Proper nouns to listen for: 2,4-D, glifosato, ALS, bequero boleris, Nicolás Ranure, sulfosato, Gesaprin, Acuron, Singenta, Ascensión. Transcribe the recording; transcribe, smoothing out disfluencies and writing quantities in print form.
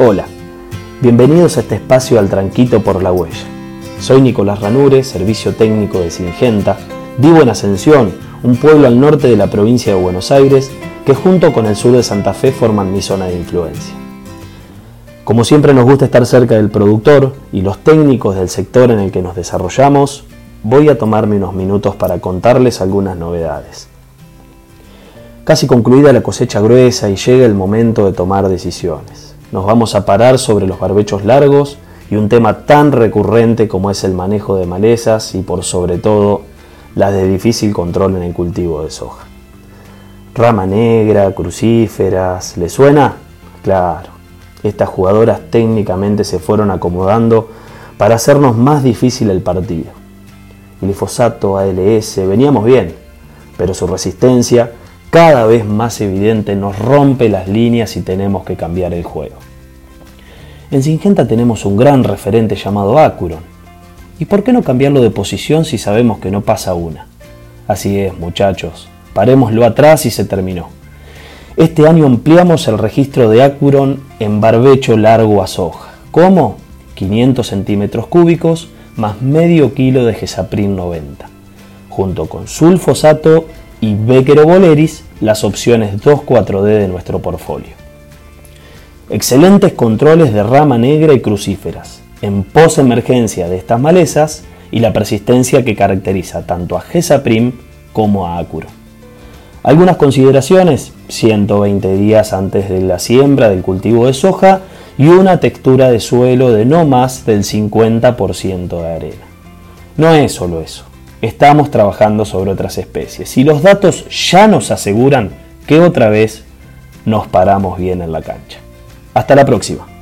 Hola, bienvenidos a este espacio al tranquito por la huella. Soy Nicolás Ranure, servicio técnico de Singenta. Vivo en Ascensión, un pueblo al norte de la provincia de Buenos Aires, que junto con el sur de Santa Fe forman mi zona de influencia. Como siempre nos gusta estar cerca del productor y los técnicos del sector en el que nos desarrollamos, voy a tomarme unos minutos para contarles algunas novedades. Casi concluida la cosecha gruesa y llega el momento de tomar decisiones. Nos vamos a parar sobre los barbechos largos y un tema tan recurrente como es el manejo de malezas y por sobre todo las de difícil control en el cultivo de soja. Rama negra, crucíferas, ¿le suena? Claro, estas jugadoras técnicamente se fueron acomodando para hacernos más difícil el partido. Glifosato, ALS, veníamos bien, pero su resistencia cada vez más evidente nos rompe las líneas y tenemos que cambiar el juego. En Singenta tenemos un gran referente llamado Acuron. ¿Y por qué no cambiarlo de posición si sabemos que no pasa una? Así es, muchachos, parémoslo atrás y se terminó. Este año ampliamos el registro de Acuron en barbecho largo a soja. ¿Cómo? 500 centímetros cúbicos más medio kilo de Gesaprin 90, junto con sulfosato y bequero boleris, las opciones 2,4-D de nuestro portfolio. Excelentes controles de rama negra y crucíferas, en pos emergencia de estas malezas y la persistencia que caracteriza tanto a Gesaprim como a Acuro. Algunas consideraciones: 120 días antes de la siembra del cultivo de soja y una textura de suelo de no más del 50% de arena. No es solo eso. Estamos trabajando sobre otras especies y los datos ya nos aseguran que otra vez nos paramos bien en la cancha. Hasta la próxima.